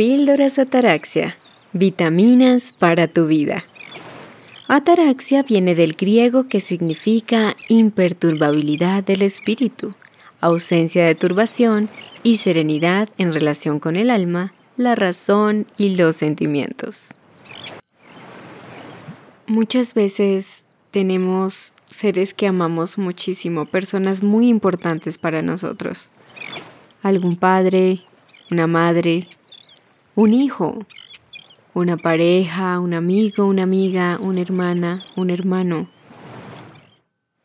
Píldoras Ataraxia, vitaminas para tu vida. Ataraxia viene del griego que significa imperturbabilidad del espíritu, ausencia de turbación y serenidad en relación con el alma, la razón y los sentimientos. Muchas veces tenemos seres que amamos muchísimo, personas muy importantes para nosotros. Algún padre, una madre, un hijo, una pareja, un amigo, una amiga, una hermana, un hermano.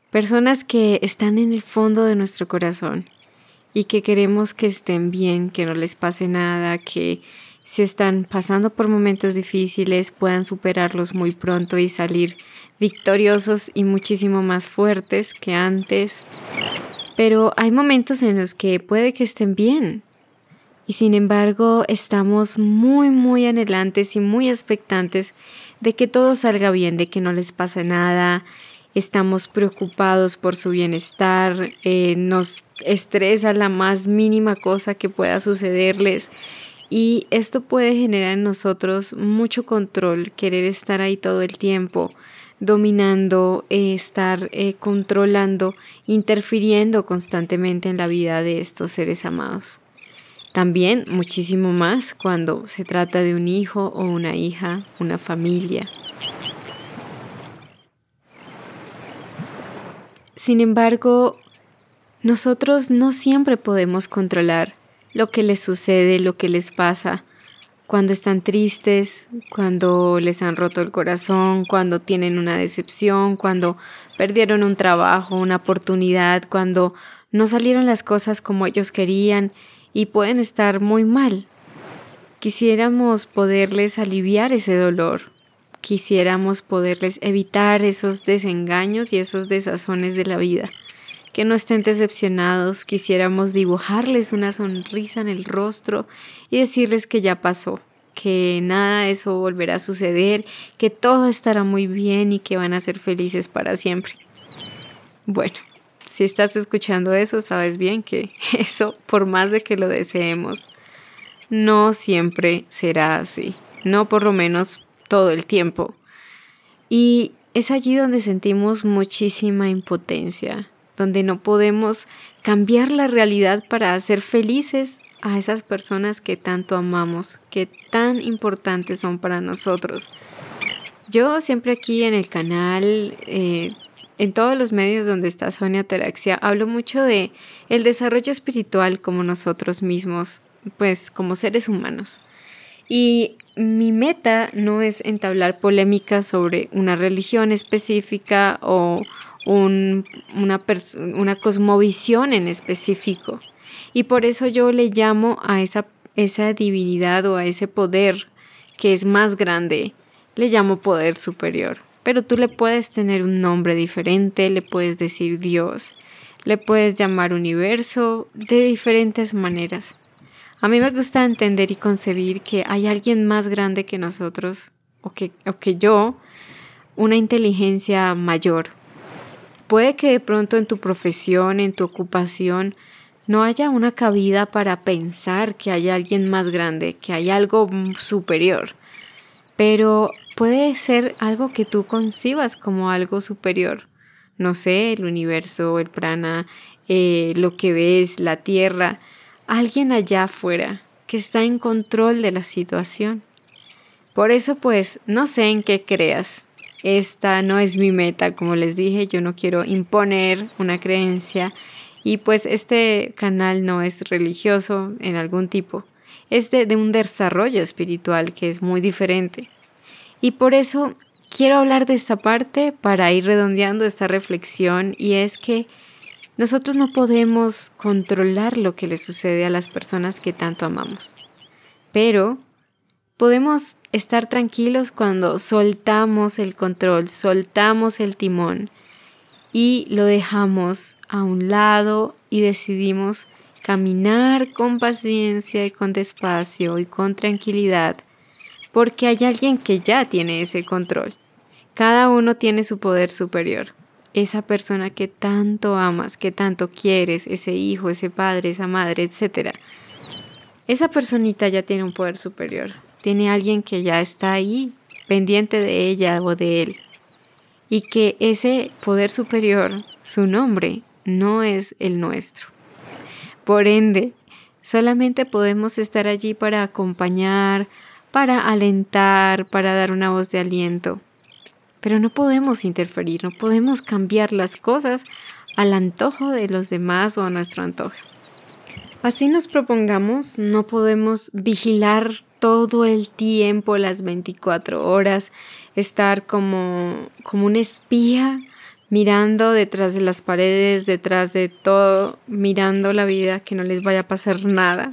Personas que están en el fondo de nuestro corazón y que queremos que estén bien, que no les pase nada, que si están pasando por momentos difíciles, puedan superarlos muy pronto y salir victoriosos y muchísimo más fuertes que antes. Pero hay momentos en los que puede que estén bien. Y sin embargo, estamos muy anhelantes y muy expectantes de que todo salga bien, de que no les pase nada. Estamos preocupados por su bienestar, nos estresa la más mínima cosa que pueda sucederles. Y esto puede generar en nosotros mucho control, querer estar ahí todo el tiempo, dominando, estar controlando, interfiriendo constantemente en la vida de estos seres amados. También muchísimo más cuando se trata de un hijo o una hija, una familia. Sin embargo, nosotros no siempre podemos controlar lo que les sucede, lo que les pasa, cuando están tristes, cuando les han roto el corazón, cuando tienen una decepción, cuando perdieron un trabajo, una oportunidad, cuando no salieron las cosas como ellos querían y pueden estar muy mal. Quisiéramos poderles aliviar ese dolor, quisiéramos poderles evitar esos desengaños y esos desazones de la vida. Que no estén decepcionados, quisiéramos dibujarles una sonrisa en el rostro y decirles que ya pasó, que nada de eso volverá a suceder, que todo estará muy bien y que van a ser felices para siempre. Bueno, si estás escuchando eso, sabes bien que eso, por más de que lo deseemos, no siempre será así, no por lo menos todo el tiempo. Y es allí donde sentimos muchísima impotencia, donde no podemos cambiar la realidad para hacer felices a esas personas que tanto amamos, que tan importantes son para nosotros. Yo siempre aquí en el canal, en todos los medios donde está Sonia Ataraxia, hablo mucho de el desarrollo espiritual como nosotros mismos, pues como seres humanos. Y mi meta no es entablar polémica sobre una religión específica o una cosmovisión en específico. Y por eso yo le llamo a esa divinidad o a ese poder que es más grande, le llamo poder superior. Pero tú le puedes tener un nombre diferente, le puedes decir Dios, le puedes llamar universo, de diferentes maneras. A mí me gusta entender y concebir que hay alguien más grande que nosotros o que yo, una inteligencia mayor. Puede que de pronto en tu profesión, en tu ocupación, no haya una cabida para pensar que hay alguien más grande, que hay algo superior. Pero puede ser algo que tú concibas como algo superior. No sé, el universo, el prana, lo que ves, la tierra. Alguien allá afuera que está en control de la situación. Por eso, pues, no sé en qué creas. Esta no es mi meta, como les dije, yo no quiero imponer una creencia y pues este canal no es religioso en algún tipo, es de un desarrollo espiritual que es muy diferente y por eso quiero hablar de esta parte para ir redondeando esta reflexión y es que nosotros no podemos controlar lo que le sucede a las personas que tanto amamos, pero podemos estar tranquilos cuando soltamos el control, soltamos el timón y lo dejamos a un lado y decidimos caminar con paciencia y con despacio y con tranquilidad porque hay alguien que ya tiene ese control. Cada uno tiene su poder superior. Esa persona que tanto amas, que tanto quieres, ese hijo, ese padre, esa madre, etc. esa personita ya tiene un poder superior, tiene alguien que ya está ahí, pendiente de ella o de él, y que ese poder superior, su nombre, no es el nuestro. Por ende, solamente podemos estar allí para acompañar, para alentar, para dar una voz de aliento. Pero no podemos interferir, no podemos cambiar las cosas al antojo de los demás o a nuestro antojo. Así nos propongamos, no podemos vigilar todo el tiempo, las 24 horas, estar como un espía mirando detrás de las paredes, detrás de todo, mirando la vida, que no les vaya a pasar nada.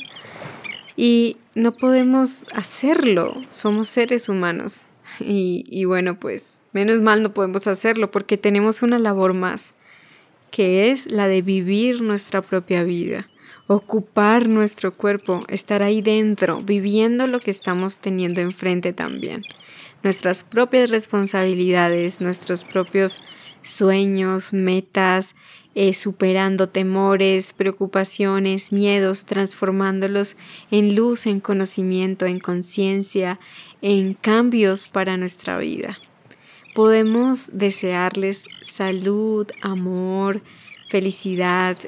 Y no podemos hacerlo, somos seres humanos. Y bueno, pues menos mal no podemos hacerlo porque tenemos una labor más, que es la de vivir nuestra propia vida, ocupar nuestro cuerpo, estar ahí dentro, viviendo lo que estamos teniendo enfrente también. Nuestras propias responsabilidades, nuestros propios sueños, metas, superando temores, preocupaciones, miedos, transformándolos en luz, en conocimiento, en conciencia, en cambios para nuestra vida. Podemos desearles salud, amor, felicidad,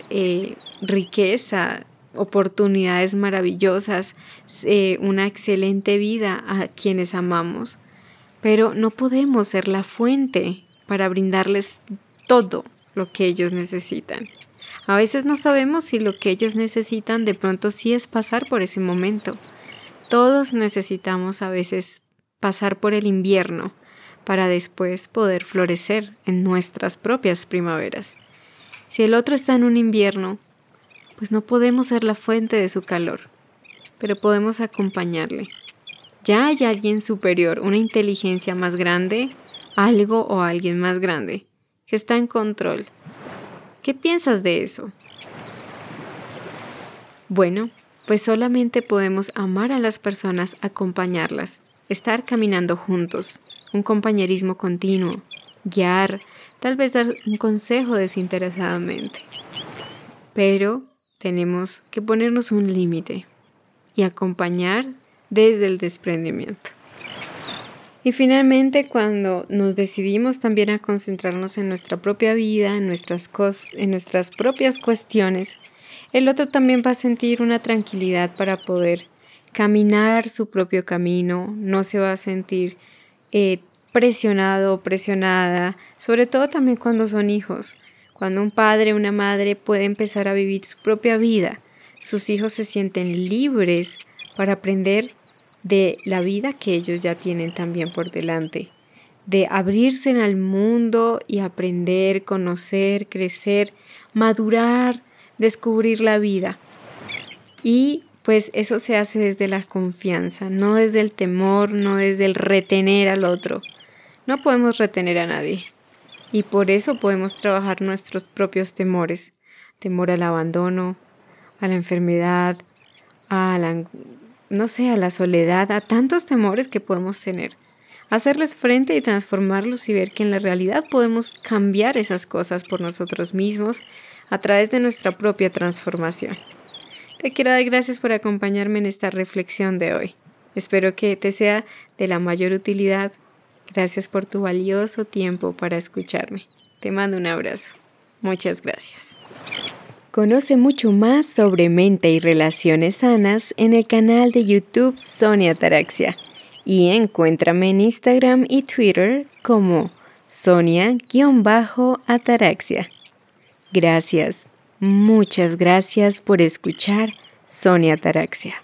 riqueza, oportunidades maravillosas, una excelente vida a quienes amamos. Pero no podemos ser la fuente para brindarles todo lo que ellos necesitan. A veces no sabemos si lo que ellos necesitan de pronto sí es pasar por ese momento. Todos necesitamos a veces pasar por el invierno para después poder florecer en nuestras propias primaveras. Si el otro está en un invierno, pues no podemos ser la fuente de su calor, pero podemos acompañarle. Ya hay alguien superior, una inteligencia más grande, algo o alguien más grande, que está en control. ¿Qué piensas de eso? Bueno, pues solamente podemos amar a las personas, acompañarlas, estar caminando juntos, un compañerismo continuo, guiar, tal vez dar un consejo desinteresadamente. Pero tenemos que ponernos un límite y acompañar desde el desprendimiento. Y finalmente, cuando nos decidimos también a concentrarnos en nuestra propia vida, en nuestras propias cuestiones, el otro también va a sentir una tranquilidad para poder caminar su propio camino, no se va a sentir presionado o presionada, sobre todo también cuando son hijos. Cuando un padre o una madre puede empezar a vivir su propia vida, sus hijos se sienten libres para aprender de la vida que ellos ya tienen también por delante, de abrirse al mundo y aprender, conocer, crecer, madurar, descubrir la vida. Y pues eso se hace desde la confianza, no desde el temor, no desde el retener al otro. No podemos retener a nadie y por eso podemos trabajar nuestros propios temores, temor al abandono, a la enfermedad, a la a la soledad, a tantos temores que podemos tener. Hacerles frente y transformarlos y ver que en la realidad podemos cambiar esas cosas por nosotros mismos a través de nuestra propia transformación. Te quiero dar gracias por acompañarme en esta reflexión de hoy. Espero que te sea de la mayor utilidad. Gracias por tu valioso tiempo para escucharme. Te mando un abrazo. Muchas gracias. Conoce mucho más sobre mente y relaciones sanas en el canal de YouTube Sonia Ataraxia y encuéntrame en Instagram y Twitter como Sonia-Ataraxia. Gracias, muchas gracias por escuchar Sonia Ataraxia.